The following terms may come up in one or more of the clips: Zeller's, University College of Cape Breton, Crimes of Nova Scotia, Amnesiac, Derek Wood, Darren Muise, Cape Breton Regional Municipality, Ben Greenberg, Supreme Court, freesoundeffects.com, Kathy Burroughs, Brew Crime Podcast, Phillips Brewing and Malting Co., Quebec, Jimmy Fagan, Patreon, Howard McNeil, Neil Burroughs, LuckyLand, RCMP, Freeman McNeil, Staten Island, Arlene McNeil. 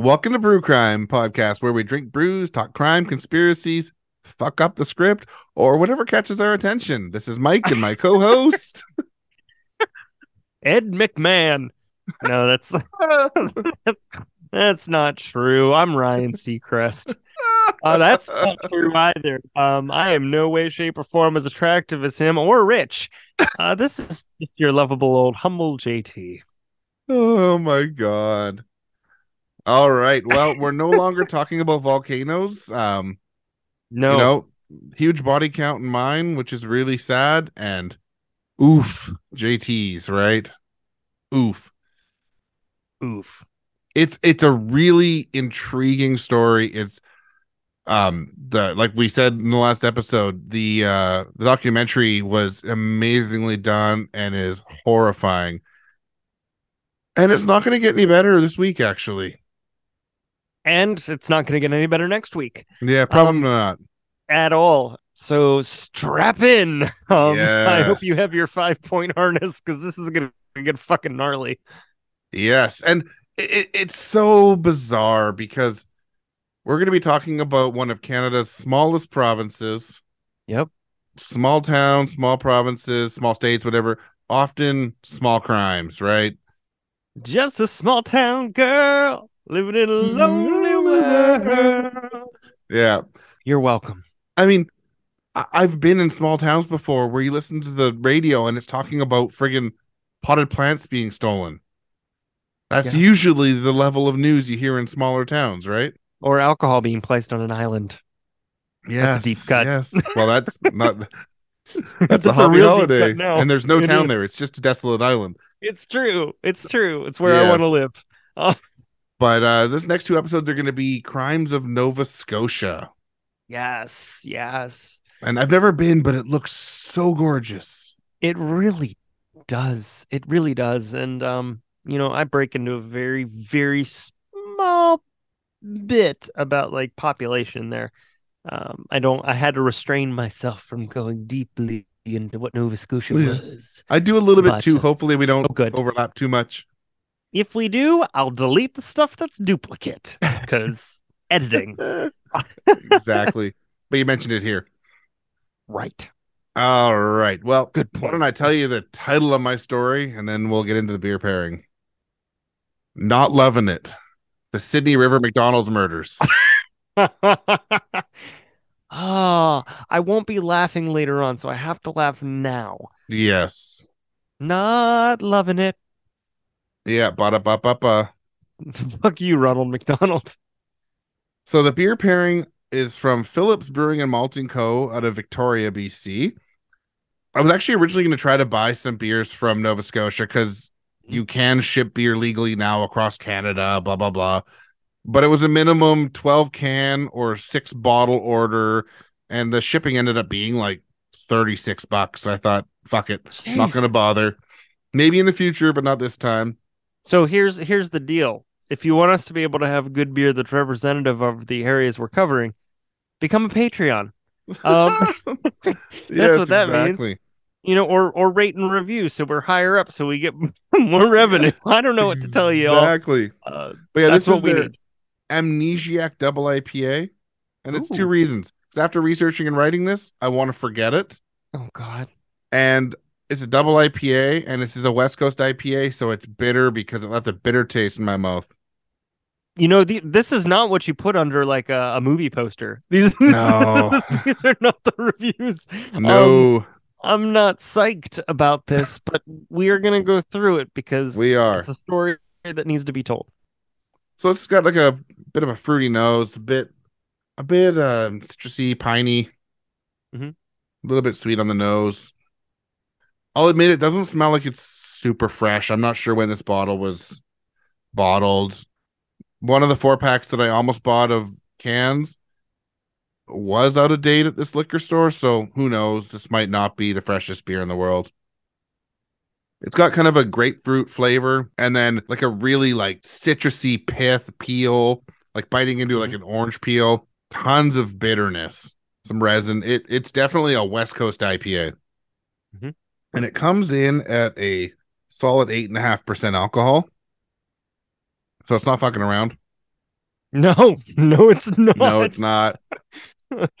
Welcome to Brew Crime Podcast, where we drink brews, talk crime, conspiracies, fuck up the script, or whatever catches our attention. This is Mike and my co-host, Ed McMahon. No, that's not true. I'm Ryan Seacrest. That's not true either. I am no way, shape, or form as attractive as him or rich. This is just your lovable old humble JT. Oh my God. All right. Well, we're no longer talking about volcanoes. No, you know, huge body count in mine, which is really sad. And oof, JT's right. Oof. It's a really intriguing story. It's like we said in the last episode, the documentary was amazingly done and is horrifying. And it's not going to get any better this week, actually. And it's not going to get any better next week. Yeah, probably not. At all. So strap in. Yes. I hope you have your 5-point harness, because this is going to get fucking gnarly. Yes. And it's so bizarre because we're going to be talking about one of Canada's smallest provinces. Yep. Small towns, small provinces, small states, whatever. Often small crimes, right? Just a small town girl. Living in a lonely world. Yeah. You're welcome. I mean, I've been in small towns before where you listen to the radio and it's talking about friggin' potted plants being stolen. That's usually the level of news you hear in smaller towns, right? Or alcohol being placed on an island. Yeah. That's a deep cut. Yes. Well, that's not... That's a hobby holiday. And there's no town there. It's just a desolate island. It's true. It's where I want to live. But this next two episodes are going to be Crimes of Nova Scotia. Yes. And I've never been, but it looks so gorgeous. It really does. And, you know, I break into a very, very small bit about like population there. I had to restrain myself from going deeply into what Nova Scotia was. I do a little bit too. Hopefully we don't overlap too much. If we do, I'll delete the stuff that's duplicate because editing. Exactly. But you mentioned it here. Right. All right. Well, good point. Why don't I tell you the title of my story and then we'll get into the beer pairing. Not loving it. The Sydney River McDonald's murders. I won't be laughing later on, so I have to laugh now. Yes. Not loving it. Yeah, ba-da-ba-ba-ba. Fuck you, Ronald McDonald. So the beer pairing is from Phillips Brewing and Malting Co. out of Victoria, BC. I was actually originally going to try to buy some beers from Nova Scotia because you can ship beer legally now across Canada, blah, blah, blah. But it was a minimum 12 can or 6 bottle order, and the shipping ended up being like $36. I thought, fuck it, Jeez. Not going to bother. Maybe in the future, but not this time. So here's the deal. if you want us to be able to have good beer that's representative of the areas we're covering, become a Patreon. That's what that means. You know, or rate and review so we're higher up so we get more revenue. I don't know what to tell you all. Exactly. But yeah, this is what we need. Amnesiac double IPA. And it's 2 reasons. Because after researching and writing this, I want to forget it. Oh, God. And it's a double IPA, and this is a West Coast IPA, so it's bitter because it left a bitter taste in my mouth. You know, this is not what you put under like a movie poster. These are not the reviews. No. I'm not psyched about this, but we are going to go through it because it's a story that needs to be told. So it's got like a bit of a fruity nose, a bit citrusy, piney, a little bit sweet on the nose. I'll admit it doesn't smell like it's super fresh. I'm not sure when this bottle was bottled. One of the 4-packs that I almost bought of cans was out of date at this liquor store, so who knows? This might not be the freshest beer in the world. It's got kind of a grapefruit flavor and then like a really like citrusy pith peel, like biting into like an orange peel. Tons of bitterness, some resin. It's definitely a West Coast IPA. Mm-hmm. And it comes in at a solid 8.5% alcohol. So it's not fucking around. No, it's not. No, it's not.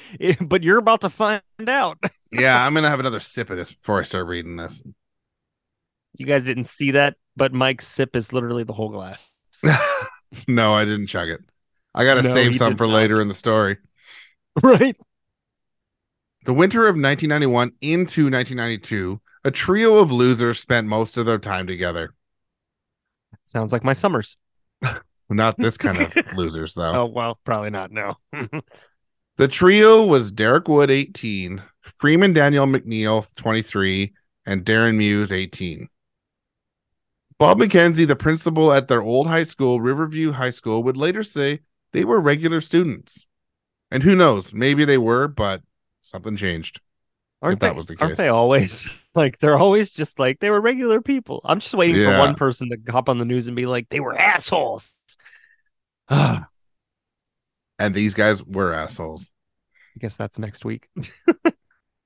But you're about to find out. Yeah, I'm going to have another sip of this before I start reading this. You guys didn't see that, but Mike's sip is literally the whole glass. No, I didn't chug it. I got to save some for later in the story. Right. The winter of 1991 into 1992, a trio of losers spent most of their time together. Sounds like my summers. Not this kind of losers, though. Oh, well, probably not, no. The trio was Derek Wood, 18, Freeman Daniel McNeil, 23, and Darren Muise, 18. Bob McKenzie, the principal at their old high school, Riverview High School, would later say they were regular students. And who knows? Maybe they were, but something changed. That was the case. Aren't they always? Like, they're always just like, they were regular people. I'm just waiting for one person to hop on the news and be like, they were assholes. And these guys were assholes. I guess that's next week.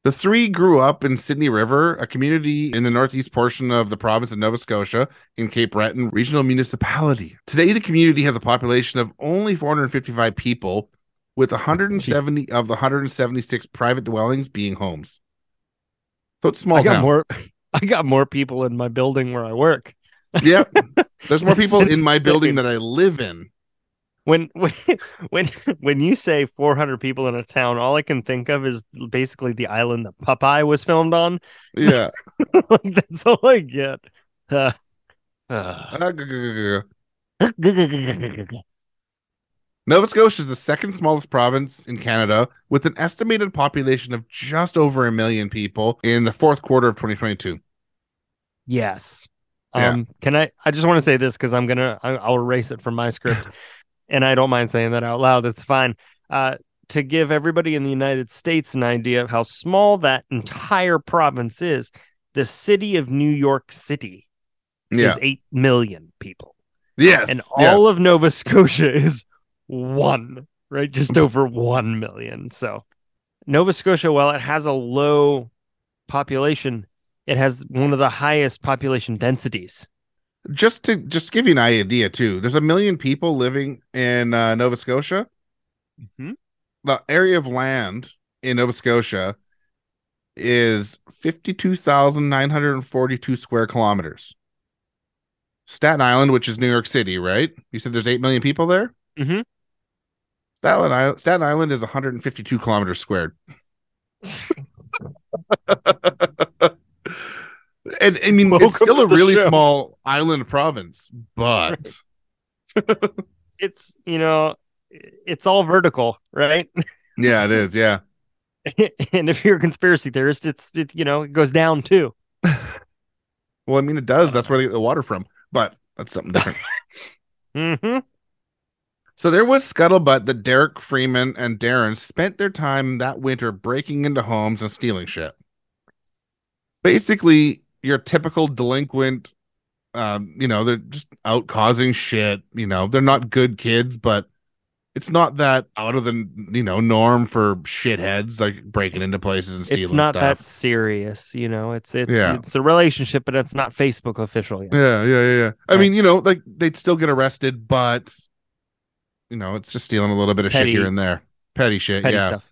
The three grew up in Sydney River, a community in the northeast portion of the province of Nova Scotia in Cape Breton Regional Municipality. Today, the community has a population of only 455 people, with 170 of the 176 private dwellings being homes. So it's small. I got more people in my building where I work. Yeah. There's more people in my building that I live in. When you say 400 people in a town, all I can think of is basically the island that Popeye was filmed on. Yeah. Like, that's all I get. Nova Scotia is the second smallest province in Canada, with an estimated population of just over 1 million people in the fourth quarter of 2022. Yes. Can I just want to say this because I'll erase it from my script. And I don't mind saying that out loud. That's fine. To give everybody in the United States an idea of how small that entire province is, the city of New York City is 8 million people. Yes. And all of Nova Scotia is 1, right? Just over 1 million. So Nova Scotia, while it has a low population, it has one of the highest population densities. Just to give you an idea, too, there's 1 million people living in Nova Scotia. Mm-hmm. The area of land in Nova Scotia is 52,942 square kilometers. Staten Island, which is New York City, right? You said there's 8 million people there? Mm-hmm. Staten Island is 152 kilometers squared. And I mean, welcome, it's still a really small island province, but it's, you know, it's all vertical, right? Yeah, it is. Yeah. And if you're a conspiracy theorist, it's you know, it goes down too. Well, I mean, it does. That's where they get the water from, but that's something different. Mm-hmm. So there was scuttlebutt that Derek, Freeman, and Darren spent their time that winter breaking into homes and stealing shit. Basically, your typical delinquent They're just out causing shit. They're not good kids, but it's not that out of the norm for shitheads, like breaking into places and stealing stuff. It's not that serious, It's a relationship, but it's not Facebook official yet. Yeah. I mean, they'd still get arrested, but it's just stealing a little bit of petty shit here and there, petty stuff.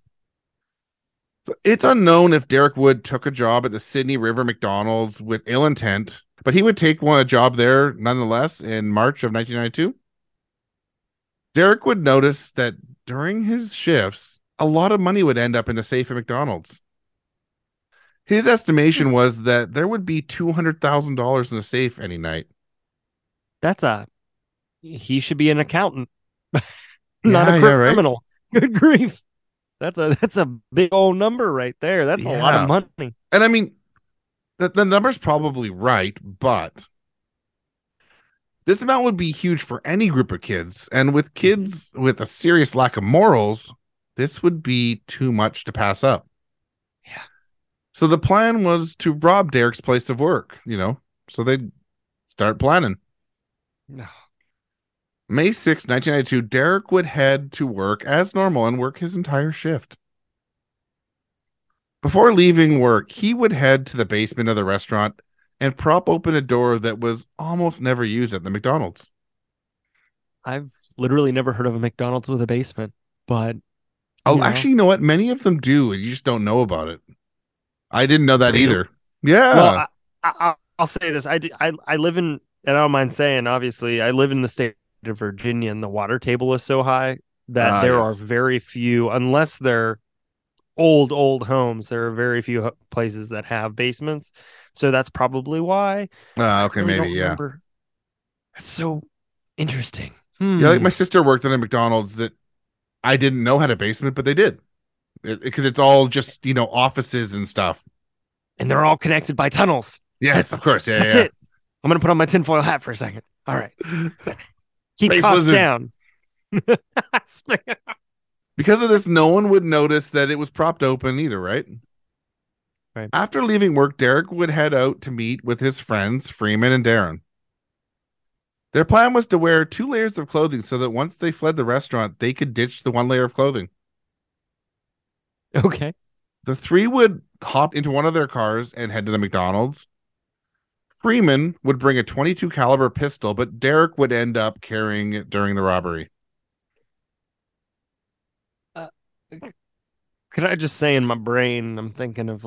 So it's unknown if Derek Wood took a job at the Sydney River McDonald's with ill intent, but he would take a job there nonetheless in March of 1992. Derek would notice that during his shifts, a lot of money would end up in the safe at McDonald's. His estimation was that there would be $200,000 in the safe any night. He should be an accountant, not a criminal. Right? Good grief. That's a big old number right there. That's a lot of money. And I mean, the number's probably right, but this amount would be huge for any group of kids. And with kids with a serious lack of morals, this would be too much to pass up. Yeah. So the plan was to rob Derek's place of work, so they'd start planning. No. May 6, 1992, Derek would head to work as normal and work his entire shift. Before leaving work, he would head to the basement of the restaurant and prop open a door that was almost never used at the McDonald's. I've literally never heard of a McDonald's with a basement, but... Actually, you know what? Many of them do, and you just don't know about it. I didn't know that either. Yeah. Well, I'll say this. I live in, and I don't mind saying, obviously, I live in the state of Virginia, and the water table is so high that there are very few, unless they're old homes, there are very few places that have basements, so that's probably why. Remember. That's so interesting. Like my sister worked at a McDonald's that I didn't know had a basement, but they did, because it's all just offices and stuff, and they're all connected by tunnels. It I'm gonna put on my tinfoil hat for a second. All right. Keep Space costs lizards. Down. Because of this, no one would notice that it was propped open either, right? After leaving work, Derek would head out to meet with his friends, Freeman and Darren. Their plan was to wear 2 layers of clothing so that once they fled the restaurant, they could ditch the 1 layer of clothing. Okay. The 3 would hop into one of their cars and head to the McDonald's. Freeman would bring a .22 caliber pistol, but Derek would end up carrying it during the robbery. Could I just say, in my brain, I'm thinking of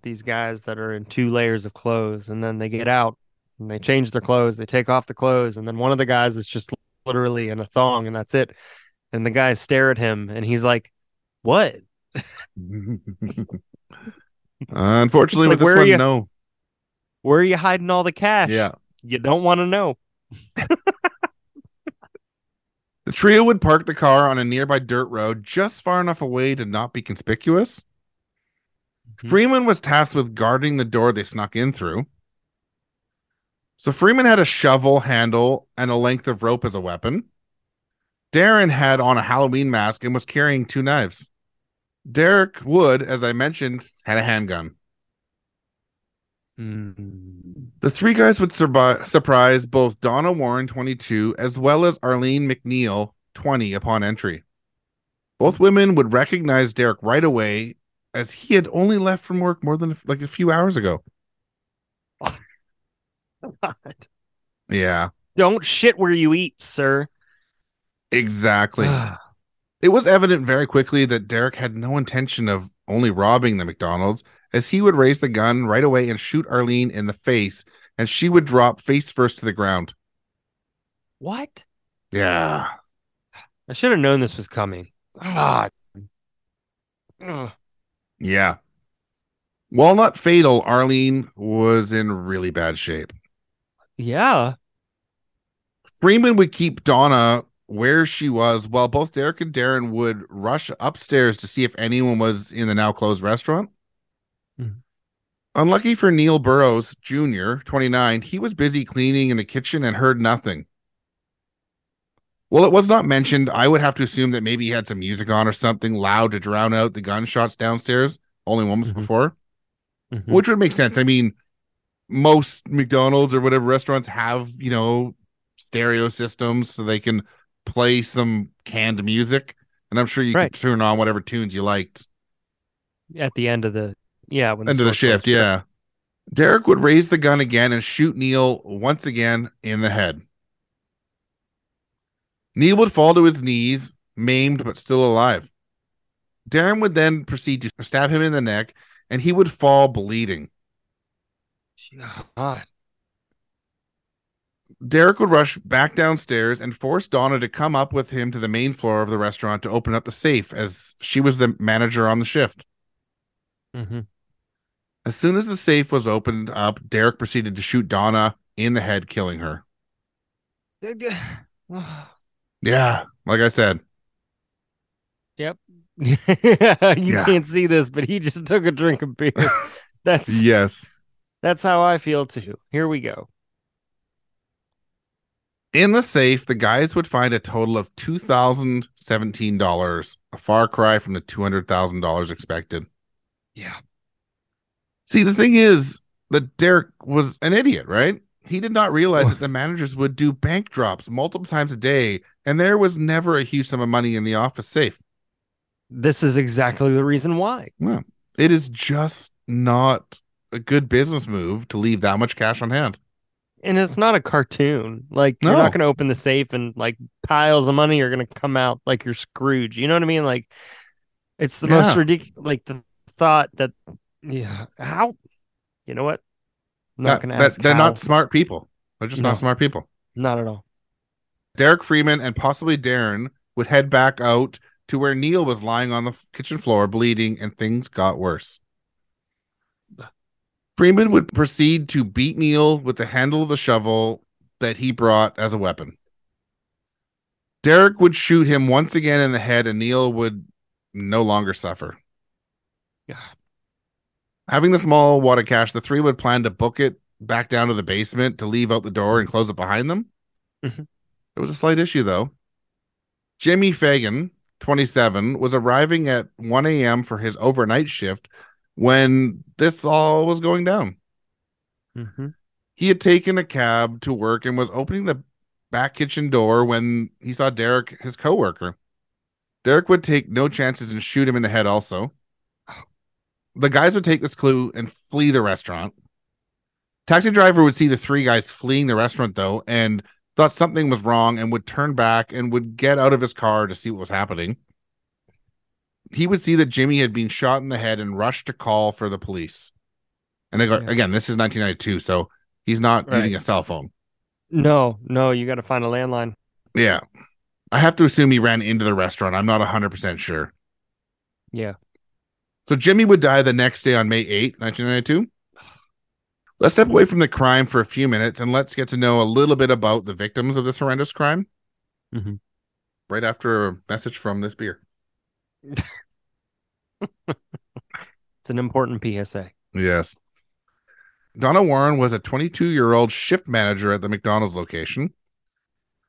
these guys that are in 2 layers of clothes, and then they get out and they change their clothes, they take off the clothes, and then one of the guys is just literally in a thong, and that's it. And the guys stare at him, and he's like, "What?" Unfortunately, with this one, no. Where are you hiding all the cash? Yeah, you don't want to know. The trio would park the car on a nearby dirt road just far enough away to not be conspicuous. Mm-hmm. Freeman was tasked with guarding the door they snuck in through. So Freeman had a shovel handle and a length of rope as a weapon. Darren had on a Halloween mask and was carrying 2 knives. Derek Wood, as I mentioned, had a handgun. The 3 guys would surprise both Donna Warren, 22, as well as Arlene McNeil, 20, upon entry. Both women would recognize Derek right away, as he had only left from work more than a few hours ago. God. Yeah. Don't shit where you eat, sir. Exactly. It was evident very quickly that Derek had no intention of only robbing the McDonald's, as he would raise the gun right away and shoot Arlene in the face, and she would drop face first to the ground. What? Yeah. I should have known this was coming. God. Yeah. While not fatal, Arlene was in really bad shape. Yeah. Freeman would keep Donna where she was, while both Derek and Darren would rush upstairs to see if anyone was in the now-closed restaurant. Unlucky for Neil Burroughs, Jr., 29, he was busy cleaning in the kitchen and heard nothing. Well, it was not mentioned. I would have to assume that maybe he had some music on or something loud to drown out the gunshots downstairs, only once before, which would make sense. I mean, most McDonald's or whatever restaurants have, you know, stereo systems so they can play some canned music. And I'm sure you could turn on whatever tunes you liked at the end of the shift. Yeah. Derek would raise the gun again and shoot Neil once again in the head. Neil would fall to his knees, maimed but still alive. Darren would then proceed to stab him in the neck, and he would fall bleeding. God. Derek would rush back downstairs and force Donna to come up with him to the main floor of the restaurant to open up the safe, as she was the manager on the shift. Mm-hmm. As soon as the safe was opened up, Derek proceeded to shoot Donna in the head, killing her. Yeah, like I said. Yep. You can't see this, but he just took a drink of beer. That's yes. That's how I feel, too. Here we go. In the safe, the guys would find a total of $2,017, a far cry from the $200,000 expected. Yeah. See, the thing is that Derek was an idiot, right? He did not realize that the managers would do bank drops multiple times a day, and there was never a huge sum of money in the office safe. This is exactly the reason why. Yeah. It is just not a good business move to leave that much cash on hand. And it's not a cartoon. Like, you're not going to open the safe and, like, piles of money are going to come out like you're Scrooge. You know what I mean? Like, it's the most ridiculous. Like, the thought that... Yeah. How? You know what? I'm not going to ask. They're not smart people. They're just not smart people. Not at all. Derek, Freeman, and possibly Darren would head back out to where Neil was lying on the kitchen floor bleeding, and things got worse. Freeman would proceed to beat Neil with the handle of the shovel that he brought as a weapon. Derek would shoot him once again in the head, and Neil would no longer suffer. Yeah. Having the small wad of cash, the three would plan to book it back down to the basement to leave out the door and close it behind them. Mm-hmm. There was a slight issue, though. Jimmy Fagan, 27, was arriving at 1 a.m. for his overnight shift when this all was going down. Mm-hmm. He had taken a cab to work and was opening the back kitchen door when he saw Derek, his coworker. Derek would take no chances and shoot him in the head also. The guys would take this clue and flee the restaurant. Taxi driver would see the three guys fleeing the restaurant, though, and thought something was wrong and would turn back and would get out of his car to see what was happening. He would see that Jimmy had been shot in the head and rushed to call for the police. And again, this is 1992, so he's not using a cell phone. No, you got to find a landline. Yeah. I have to assume he ran into the restaurant. I'm not 100% sure. Yeah. So Jimmy would die the next day on May 8th, 1992. Let's step away from the crime for a few minutes and let's get to know a little bit about the victims of this horrendous crime. Mm-hmm. Right after a message from this beer. It's an important PSA. Yes. Donna Warren was a 22-year-old shift manager at the McDonald's location.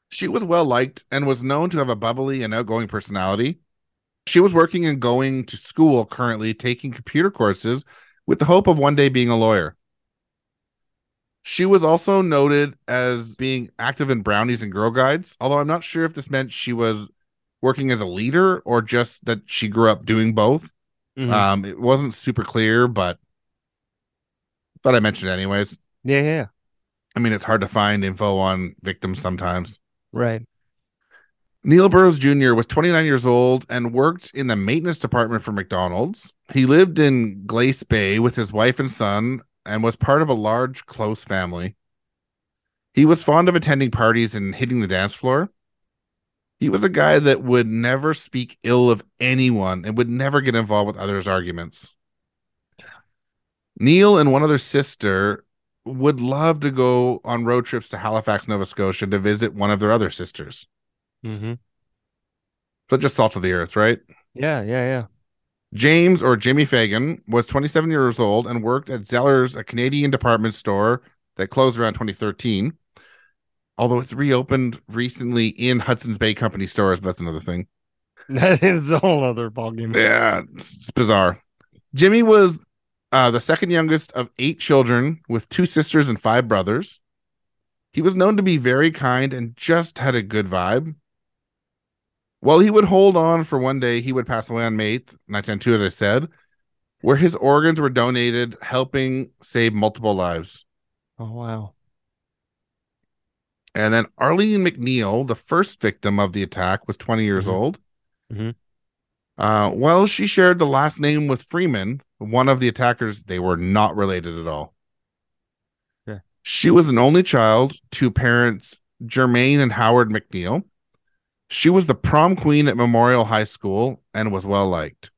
She was well-liked and was known to have a bubbly and outgoing personality. She was working and going to school currently, taking computer courses with the hope of one day being a lawyer. She was also noted as being active in brownies and girl guides, although I'm not sure if this meant she was working as a leader or just that she grew up doing both. Mm-hmm. It wasn't super clear, but I thought I mentioned it anyways. Yeah. I mean, it's hard to find info on victims sometimes. Right. Neil Burroughs Jr. was 29 years old and worked in the maintenance department for McDonald's. He lived in Glace Bay with his wife and son and was part of a large, close family. He was fond of attending parties and hitting the dance floor. He was a guy that would never speak ill of anyone and would never get involved with others' arguments. Neil and one other sister would love to go on road trips to Halifax, Nova Scotia to visit one of their other sisters. Mm-hmm. So just salt of the earth, right? Yeah. James or Jimmy Fagan was 27 years old and worked at Zeller's, a Canadian department store that closed around 2013. Although it's reopened recently in Hudson's Bay Company stores, but that's another thing. That is a whole other ballgame. Yeah, it's bizarre. Jimmy was the second youngest of 8 children with 2 sisters and 5 brothers. He was known to be very kind and just had a good vibe. While he would hold on for one day, he would pass away on May 8th, 1902, as I said, where his organs were donated, helping save multiple lives. Oh, wow. And then Arlene McNeil, the first victim of the attack, was 20 years old. Mm-hmm. While she shared the last name with Freeman, one of the attackers, they were not related at all. Yeah. She was an only child to parents Germaine and Howard McNeil. She was the prom queen at Memorial High School and was well-liked.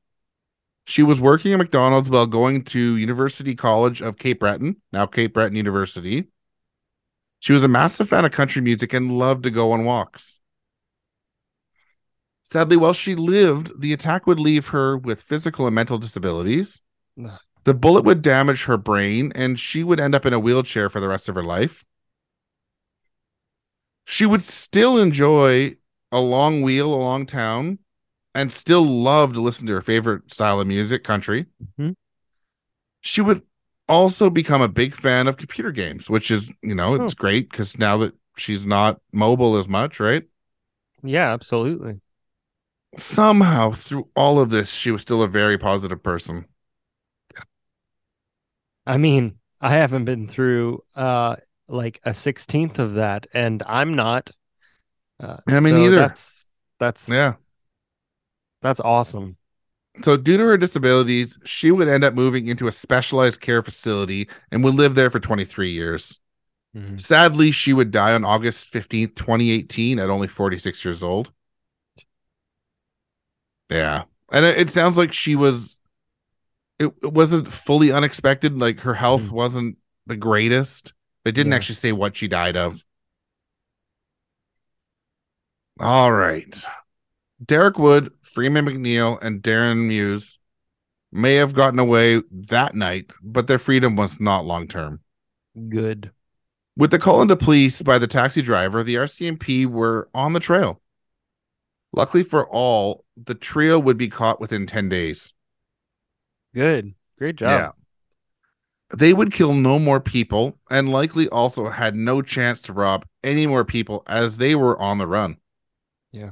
She was working at McDonald's while going to University College of Cape Breton, now Cape Breton University. She was a massive fan of country music and loved to go on walks. Sadly, while she lived, the attack would leave her with physical and mental disabilities. The bullet would damage her brain, and she would end up in a wheelchair for the rest of her life. She would still enjoy a long wheel along town and still loved to listen to her favorite style of music, country. Mm-hmm. She would also become a big fan of computer games, which is, you know, it's great because now that she's not mobile as much, right? Yeah, absolutely. Somehow through all of this, she was still a very positive person. I mean, I haven't been through like a 16th of that, and I'm not. I mean, so either. That's awesome. So due to her disabilities, she would end up moving into a specialized care facility and would live there for 23 years. Mm-hmm. Sadly, she would die on August 15th, 2018 at only 46 years old. Yeah. And it sounds like she was, it wasn't fully unexpected. Like her health wasn't the greatest. They didn't actually say what she died of. All right. Derek Wood, Freeman McNeil, and Darren Muise may have gotten away that night, but their freedom was not long-term. Good. With the call into police by the taxi driver, the RCMP were on the trail. Luckily for all, the trio would be caught within 10 days. Good. Great job. Yeah. They would kill no more people and likely also had no chance to rob any more people as they were on the run. Yeah.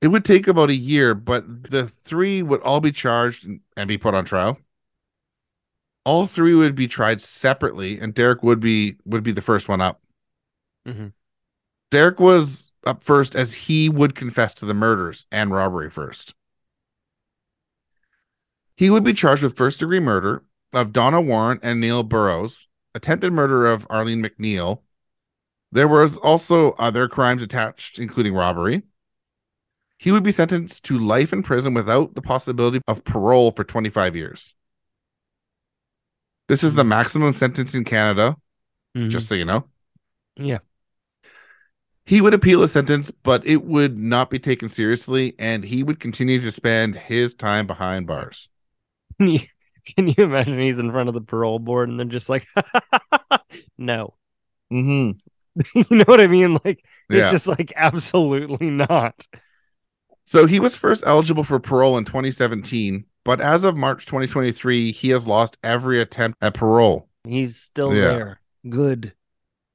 It would take about a year, but the three would all be charged and be put on trial. All three would be tried separately, and Derek would be the first one up. Mm-hmm. Derek was up first as he would confess to the murders and robbery first. He would be charged with first-degree murder of Donna Warren and Neil Burroughs, attempted murder of Arlene McNeil. There was also other crimes attached, including robbery. He would be sentenced to life in prison without the possibility of parole for 25 years. This is the maximum sentence in Canada, just so you know. Yeah. He would appeal a sentence, but it would not be taken seriously, and he would continue to spend his time behind bars. Can you imagine he's in front of the parole board and they're just like, no. Mm-hmm. You know what I mean? Like, it's just like, absolutely not. So he was first eligible for parole in 2017, but as of March 2023, he has lost every attempt at parole. He's still there. Good.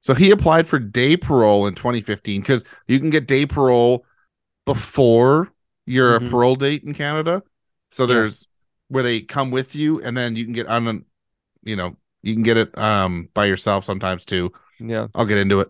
So he applied for day parole in 2015 because you can get day parole before your parole date in Canada. So there's where they come with you, and then you can get on, you know, you can get it by yourself sometimes too. Yeah, I'll get into it.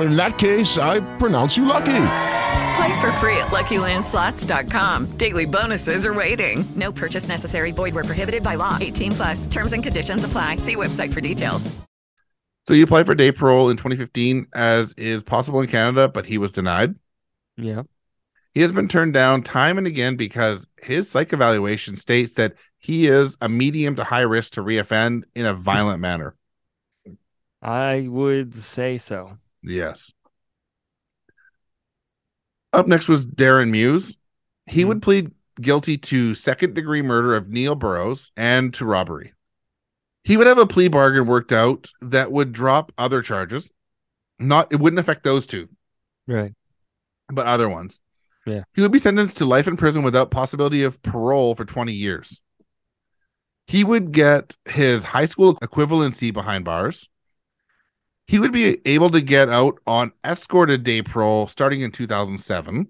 In that case, I pronounce you lucky. Play for free at LuckyLandSlots.com. Daily bonuses are waiting. No purchase necessary. Void where prohibited by law. 18+. Terms and conditions apply. See website for details. So you applied for day parole in 2015, as is possible in Canada, but he was denied. Yeah. He has been turned down time and again because his psych evaluation states that he is a medium to high risk to reoffend in a violent manner. I would say so. Yes. Up next was Darren Muise. He would plead guilty to second-degree murder of Neil Burroughs and to robbery. He would have a plea bargain worked out that would drop other charges. It wouldn't affect those two. Right. But other ones. Yeah. He would be sentenced to life in prison without possibility of parole for 20 years. He would get his high school equivalency behind bars. He would be able to get out on escorted day parole starting in 2007,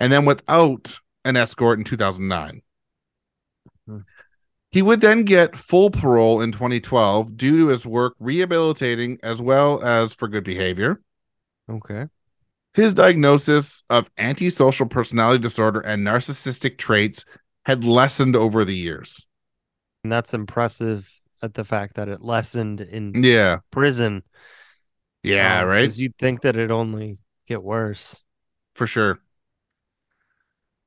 and then without an escort in 2009. Mm-hmm. He would then get full parole in 2012 due to his work rehabilitating as well as for good behavior. Okay. His diagnosis of antisocial personality disorder and narcissistic traits had lessened over the years. And that's impressive at the fact that it lessened in prison. Yeah, right? Because you'd think that it'd only get worse. For sure.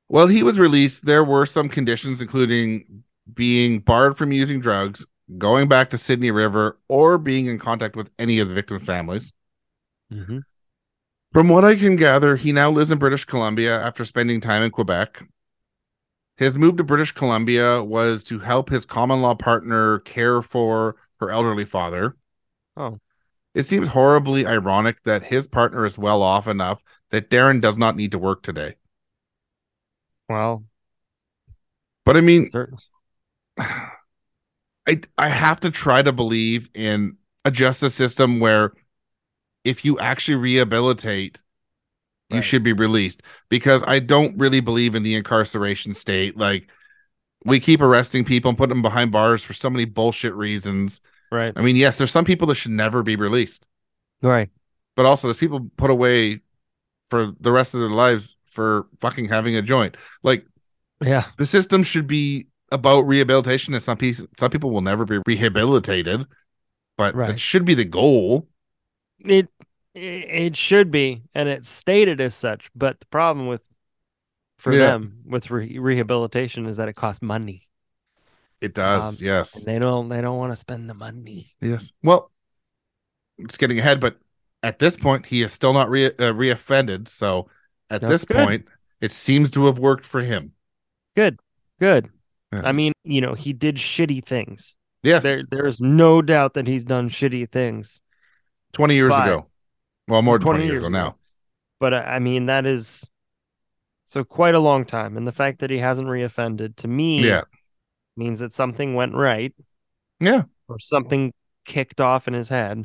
While he was released, there were some conditions, including being barred from using drugs, going back to Sydney River, or being in contact with any of the victims' families. Mm-hmm. From what I can gather, he now lives in British Columbia after spending time in Quebec. His move to British Columbia was to help his common law partner care for her elderly father. Oh. It seems horribly ironic that his partner is well off enough that Darren does not need to work today. Well. But I mean, I have to try to believe in a justice system where if you actually rehabilitate, you should be released, because I don't really believe in the incarceration state. Like, we keep arresting people and put them behind bars for so many bullshit reasons. Right. I mean, yes, there's some people that should never be released. Right. But also there's people put away for the rest of their lives for fucking having a joint. Like, yeah, the system should be about rehabilitation, and some people will never be rehabilitated, but that should be the goal. It should be, and it's stated as such, but the problem with rehabilitation is that it costs money. It does, yes. And they don't want to spend the money. Yes. Well, it's getting ahead, but at this point he is still not reoffended, so at point it seems to have worked for him. Good. Yes. I mean, you know, he did shitty things. Yes. There's no doubt that he's done shitty things. 20 years ago. Well, more than 20 years ago now. But I mean, that is so quite a long time. And the fact that he hasn't reoffended, to me, means that something went right. Yeah. Or something kicked off in his head.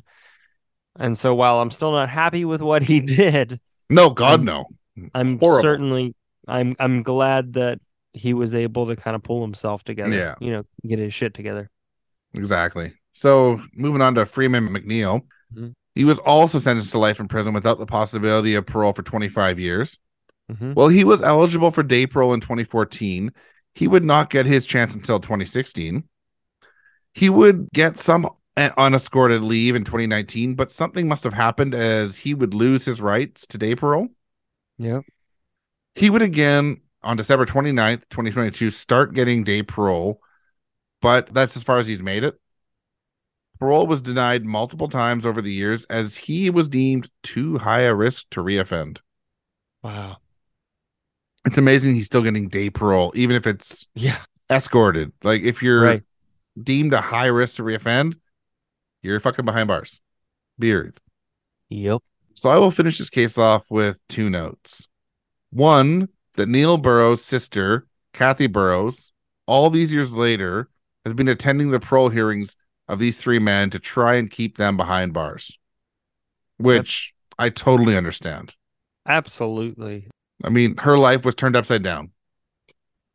And so while I'm still not happy with what he did. No, God, no. I'm horrible. I'm glad that he was able to kind of pull himself together. Yeah. You know, get his shit together. Exactly. So moving on to Freeman McNeil. Mm-hmm. He was also sentenced to life in prison without the possibility of parole for 25 years. Mm-hmm. While he was eligible for day parole in 2014, he would not get his chance until 2016. He would get some unescorted leave in 2019, but something must have happened as he would lose his rights to day parole. Yeah. He would again, on December 29th, 2022, start getting day parole, but that's as far as he's made it. Parole was denied multiple times over the years as he was deemed too high a risk to reoffend. Wow. It's amazing he's still getting day parole, even if it's escorted. Like, if you're deemed a high risk to reoffend, you're fucking behind bars. Beard. Yep. So I will finish this case off with two notes. One, that Neil Burroughs' sister, Kathy Burroughs, all these years later, has been attending the parole hearings of these three men to try and keep them behind bars, which I totally understand. Absolutely. I mean, her life was turned upside down.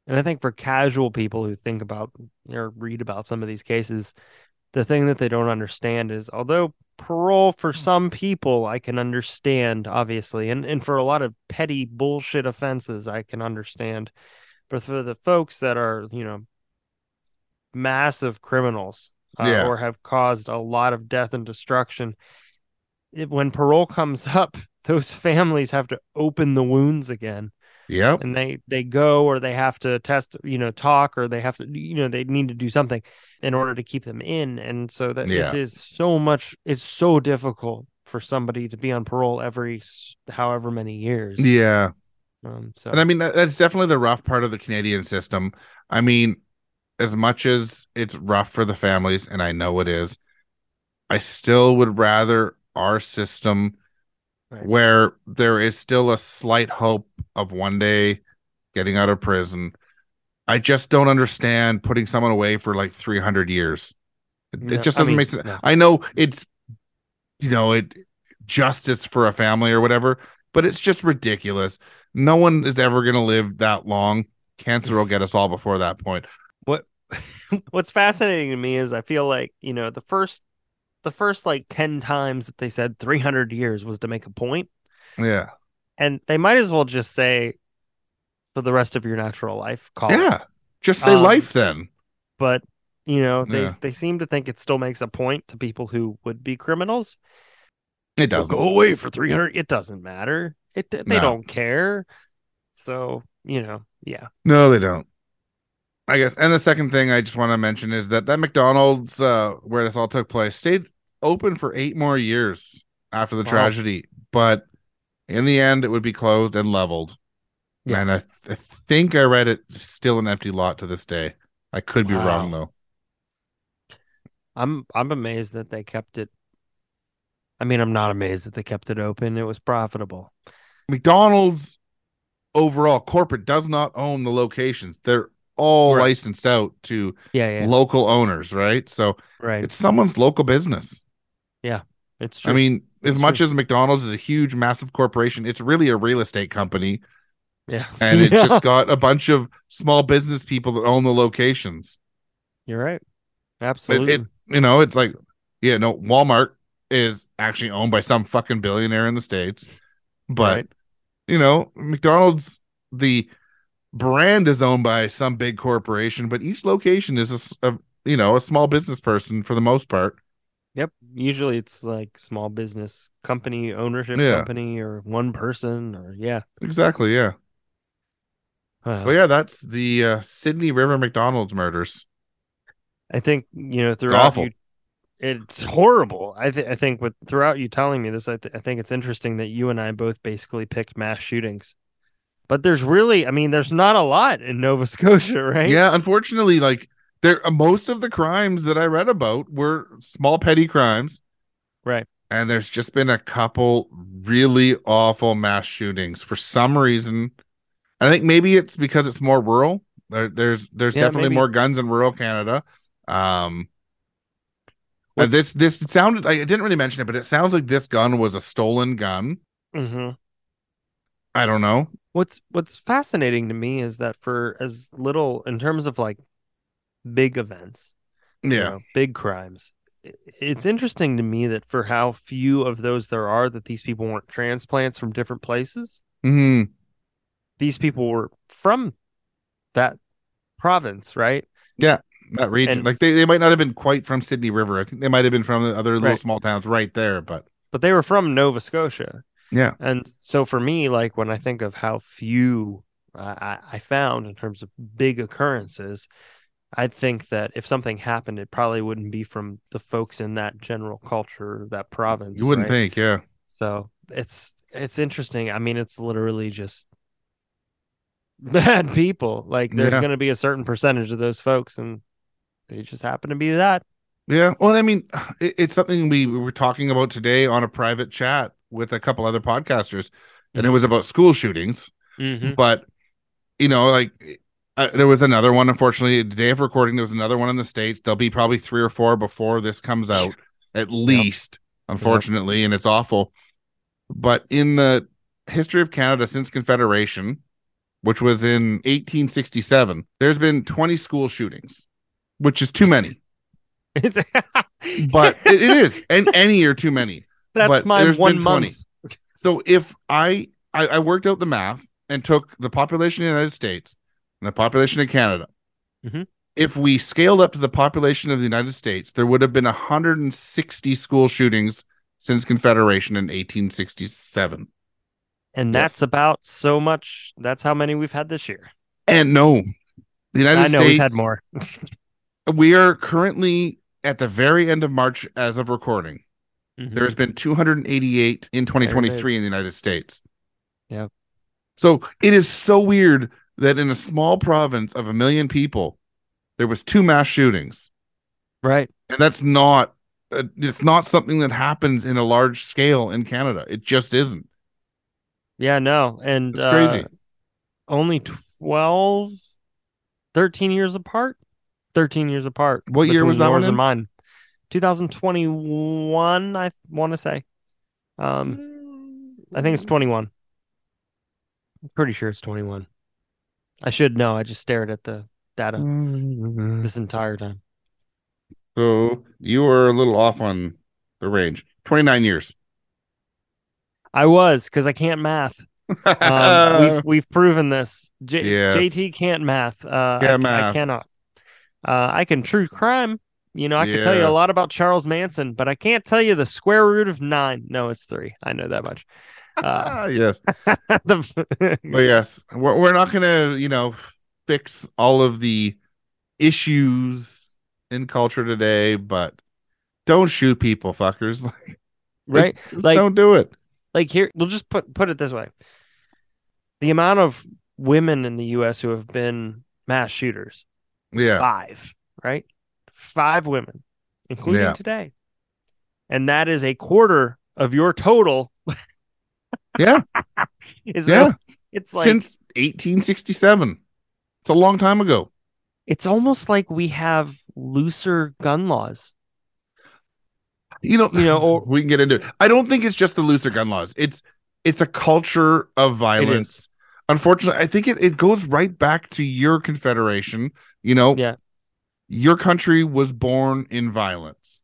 And I think for casual people who think about or read about some of these cases, the thing that they don't understand is, although parole for some people I can understand, obviously, and for a lot of petty bullshit offenses I can understand, but for the folks that are, you know, massive criminals, or have caused a lot of death and destruction. When parole comes up, those families have to open the wounds again. Yeah. And they go, or they have to test, you know, talk, or they have to, you know, they need to do something in order to keep them in. And so that it is so much, it's so difficult for somebody to be on parole every however many years. Yeah. And I mean, that's definitely the rough part of the Canadian system. I mean, as much as it's rough for the families, and I know it is, I still would rather our system where there is still a slight hope of one day getting out of prison. I just don't understand putting someone away for like 300 years. It just doesn't make sense. No. I know it's, you know, it justice for a family or whatever, but it's just ridiculous. No one is ever going to live that long. Cancer will get us all before that point. What's fascinating to me is I feel like, you know, the first like 10 times that they said 300 years was to make a point. Yeah. And they might as well just say for the rest of your natural life. Call it. Just say life then. But, you know, they seem to think it still makes a point to people who would be criminals. It doesn't go away for 300. It doesn't matter. They don't care. So, you know, yeah. No, they don't. I guess. And the second thing I just want to mention is that McDonald's where this all took place stayed open for 8 more years after the tragedy. But in the end, it would be closed and leveled. Yeah. And I think I read it still an empty lot to this day. I could be wrong, though. I'm amazed that they kept it. I mean, I'm not amazed that they kept it open. It was profitable. McDonald's overall corporate does not own the locations. They're all licensed out to local owners, right? So it's someone's local business. Yeah, it's true. I mean, as much as McDonald's is a huge, massive corporation, it's really a real estate company. Yeah. And it's just got a bunch of small business people that own the locations. You're right. Absolutely. It's like, Walmart is actually owned by some fucking billionaire in the States. But, McDonald's, the brand is owned by some big corporation, but each location is a small business person for the most part. Yep. Usually it's like small business company, ownership company, or one person or Exactly. Yeah. Well, that's the Sydney River McDonald's murders. I think throughout it's horrible. I think throughout you telling me this, I think it's interesting that you and I both basically picked mass shootings, but there's really, there's not a lot in Nova Scotia, right? Yeah, unfortunately, like most of the crimes that I read about were small petty crimes, right? And there's just been a couple really awful mass shootings for some reason. I think maybe it's because it's more rural. There's definitely more guns in rural Canada. This sounded, I didn't really mention it, but it sounds like this gun was a stolen gun. Mm-hmm. I don't know. What's fascinating to me is that for as little in terms of like big events, big crimes, it's interesting to me that for how few of those there are, that these people weren't transplants from different places. Mm-hmm. These people were from that province, right? Yeah, that region. And, they might not have been quite from Sydney River. I think they might have been from the other little small towns right there, but they were from Nova Scotia. Yeah. And so for me, like when I think of how few I found in terms of big occurrences, I'd think that if something happened, it probably wouldn't be from the folks in that general culture, that province. You wouldn't think, yeah. So it's interesting. I mean, it's literally just bad people. Like there's going to be a certain percentage of those folks, and they just happen to be that. Yeah. Well, I mean, it's something we were talking about today on a private chat with a couple other podcasters, and it was about school shootings. Mm-hmm. But there was another one. Unfortunately, the day of recording, there was another one in the States. There'll be probably 3 or 4 before this comes out, at least. Unfortunately, and it's awful. But in the history of Canada since Confederation, which was in 1867, there's been 20 school shootings, which is too many. But it is. And any year too many. That's but my 1 month. 20. So if I worked out the math and took the population of the United States and the population of Canada, if we scaled up to the population of the United States, there would have been 160 school shootings since Confederation in 1867. And that's about so much. That's how many we've had this year. And no, the United States, we've had more. We are currently at the very end of March as of recording. Mm-hmm. There has been 288 in 2023 in the United States. Yeah. So it is so weird that in a small province of 1 million people, there was 2 mass shootings. Right. And that's not, it's not something that happens in a large scale in Canada. It just isn't. Yeah, no. And it's crazy. Only 13 years apart. What year was that one in? Mine. 2021, I want to say. I think it's 21. I'm pretty sure it's 21. I should know. I just stared at the data this entire time. So you were a little off on the range. 29 years. I was, because I can't math. We've proven this. Yes. JT can't math. I cannot. I can true crime. You know, I can tell you a lot about Charles Manson, but I can't tell you the square root of 9. No, it's 3. I know that much. Yes. Well, yes, we're not going to, fix all of the issues in culture today, but don't shoot people, fuckers. Right? Just don't do it. Here, we'll just put it this way. The amount of women in the U.S. who have been mass shooters is 5, right? 5 women, including today. And that is a quarter of your total. It's like since 1867. It's a long time ago. It's almost like we have looser gun laws. We can get into it. I don't think it's just the looser gun laws. It's a culture of violence. Unfortunately, I think it goes right back to your confederation. Your country was born in violence.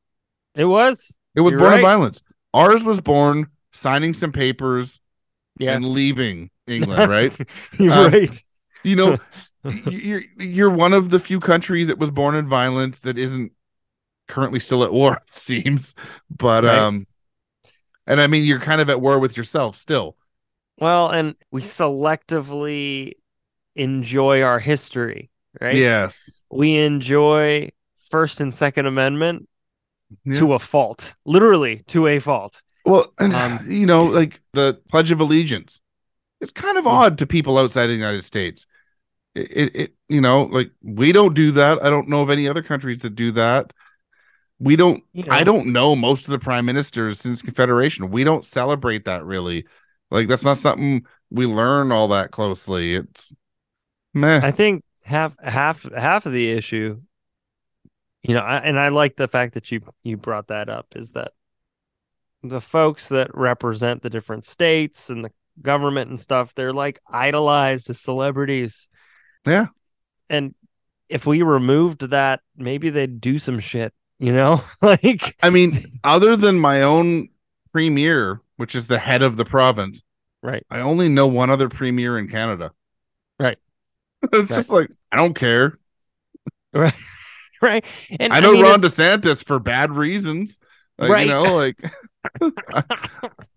It was You're born in violence. Ours was born signing some papers and leaving England, right? You're right. You're one of the few countries that was born in violence that isn't currently still at war, it seems. But right. And I mean, you're kind of at war with yourself still. Well, and we selectively enjoy our history, right? Yes. We enjoy First and Second Amendment to a fault, literally to a fault. Well, and, the Pledge of Allegiance, it's kind of odd to people outside of the United States. We don't do that. I don't know of any other countries that do that. We don't. I don't know most of the prime ministers since Confederation. We don't celebrate that really. That's not something we learn all that closely. It's meh. I think half of the issue. I like the fact that you brought that up is that the folks that represent the different states and the government and stuff, they're idolized as celebrities. Yeah. And if we removed that, maybe they'd do some shit, I mean, other than my own premier, which is the head of the province. Right. I only know one other premier in Canada. Right. It's just I don't care. Right. Right. And I know Ron DeSantis for bad reasons. Right.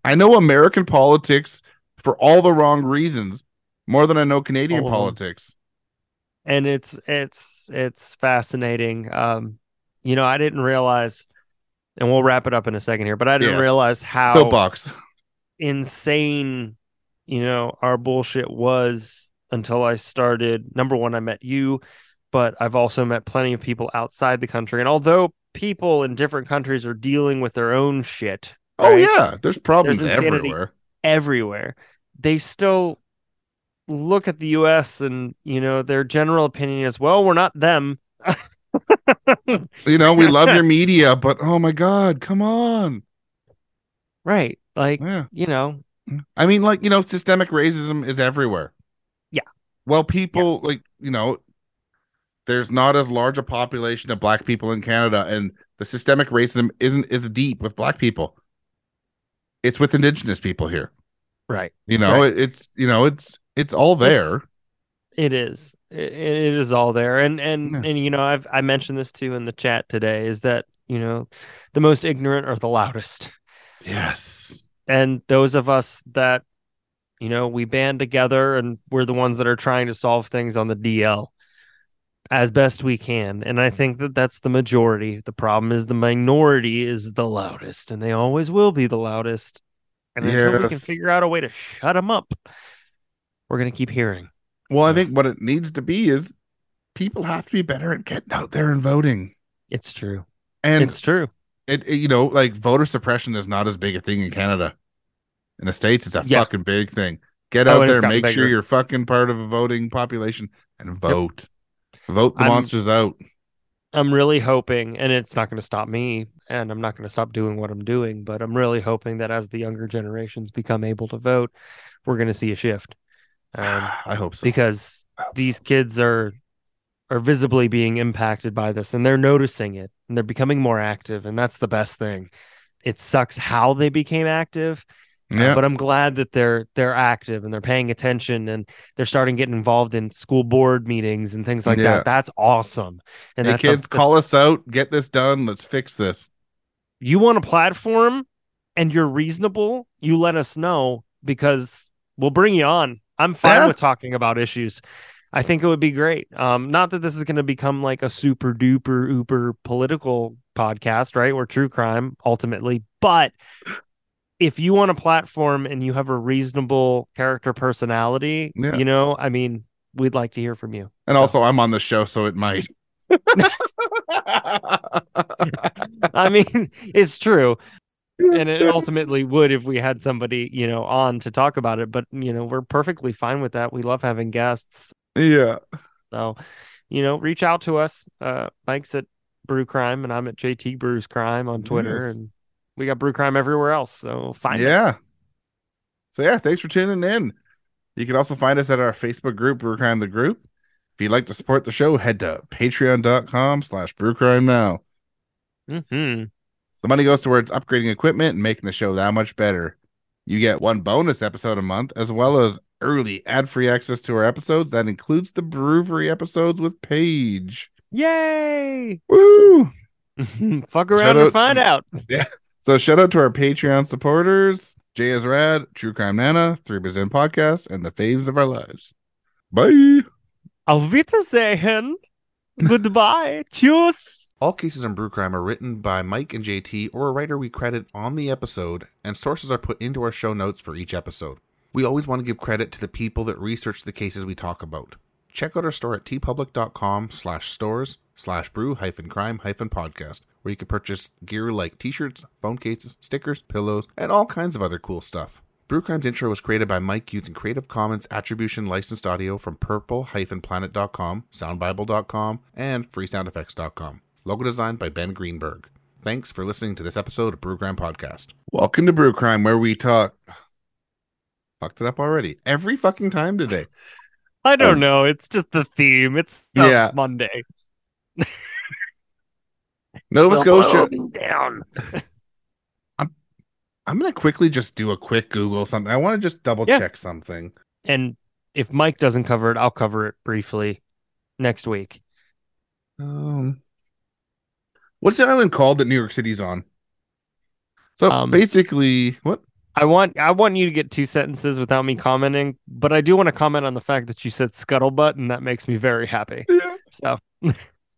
I know American politics for all the wrong reasons more than I know Canadian politics. And it's fascinating. I didn't realize, and we'll wrap it up in a second here, but I didn't realize how soapbox insane, our bullshit was until I started. Number one, I met you, but I've also met plenty of people outside the country. And although people in different countries are dealing with their own shit. Right? Oh yeah. There's problems everywhere. They still look at the US and, their general opinion is, well, we're not them. We love your media, but oh my God, come on. Right. I mean, systemic racism is everywhere. Yeah. Well, people there's not as large a population of black people in Canada, and the systemic racism isn't as deep with black people. It's with indigenous people here. Right. It's all there. It is all there. I mentioned this too in the chat today is that, the most ignorant are the loudest. Yes. And those of us that, we band together and we're the ones that are trying to solve things on the DL. As best we can. And I think that that's the majority. The problem is the minority is the loudest, and they always will be the loudest. And until we can figure out a way to shut them up, we're going to keep hearing. Well, I think what it needs to be is people have to be better at getting out there and voting. It's true. And it's true. It you know, like voter suppression is not as big a thing in Canada. In the States, it's a fucking big thing. Get out there, make sure you're fucking part of a voting population and vote. Yep. Vote the monsters out. I'm really hoping, and it's not going to stop me, and I'm not going to stop doing what I'm doing, but I'm really hoping that as the younger generations become able to vote, we're going to see a shift. I hope so. Because kids are visibly being impacted by this, and they're noticing it, and they're becoming more active, and that's the best thing. It sucks how they became active, but I'm glad that they're active and they're paying attention and they're starting getting involved in school board meetings and things like that. That's awesome. And hey, kids, call us out. Get this done. Let's fix this. You want a platform and you're reasonable, you let us know because we'll bring you on. I'm fine with talking about issues. I think it would be great. Not that this is going to become like a super duper uber political podcast, right? Or true crime ultimately, but if you want a platform and you have a reasonable character personality, you know, I mean, we'd like to hear from you. And also I'm on the show, so it might. I mean, it's true. And it ultimately would if we had somebody, you know, on to talk about it. But, you know, we're perfectly fine with that. We love having guests. Yeah. So, you know, reach out to us. Mike's at Brew Crime and I'm at JT Brews Crime on Twitter. Yes. And we got Brew Crime everywhere else, so find us. So yeah, thanks for tuning in. You can also find us at our Facebook group, Brew Crime The Group. If you'd like to support the show, head to patreon.com/brewcrime now. The money goes towards upgrading equipment and making the show that much better. You get one bonus episode a month, as well as early ad-free access to our episodes. That includes the brewery episodes with Paige. Yay! Woo! Fuck around and find out. Yeah. So shout out to our Patreon supporters, Jay is Rad, True Crime Nana, 3% Podcast, and the faves of our lives. Bye. Auf Wiedersehen. Goodbye. Tschüss. All cases on Brew Crime are written by Mike and JT or a writer we credit on the episode, and sources are put into our show notes for each episode. We always want to give credit to the people that research the cases we talk about. Check out our store at tpublic.com/stores/brew-crime-podcast. where you can purchase gear like t-shirts, phone cases, stickers, pillows, and all kinds of other cool stuff. Brew Crime's intro was created by Mike using Creative Commons Attribution Licensed Audio from purple-planet.com, soundbible.com, and freesoundeffects.com. Logo designed by Ben Greenberg. Thanks for listening to this episode of Brew Crime Podcast. Welcome to Brew Crime, where we talk... Fucked it up already. Every fucking time today. I don't know. It's just the theme. It's Monday. Nova Scotia. Down. I'm going to quickly just do a quick Google something. I want to just double check something. And if Mike doesn't cover it, I'll cover it briefly next week. What's the island called that New York City's on? So basically, what? I want you to get two sentences without me commenting, but I do want to comment on the fact that you said scuttlebutt, and that makes me very happy. Yeah. So.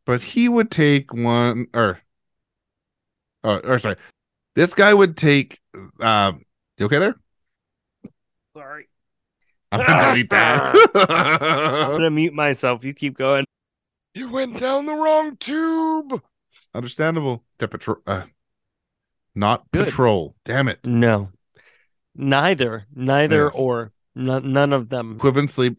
But he would take one, sorry, this guy would take. You okay there? Sorry, I'm gonna delete that. I'm gonna mute myself. You keep going. You went down the wrong tube. Understandable. To patrol, not good. Patrol. Damn it. No, neither, yes. Or none of them. Quib and sleep.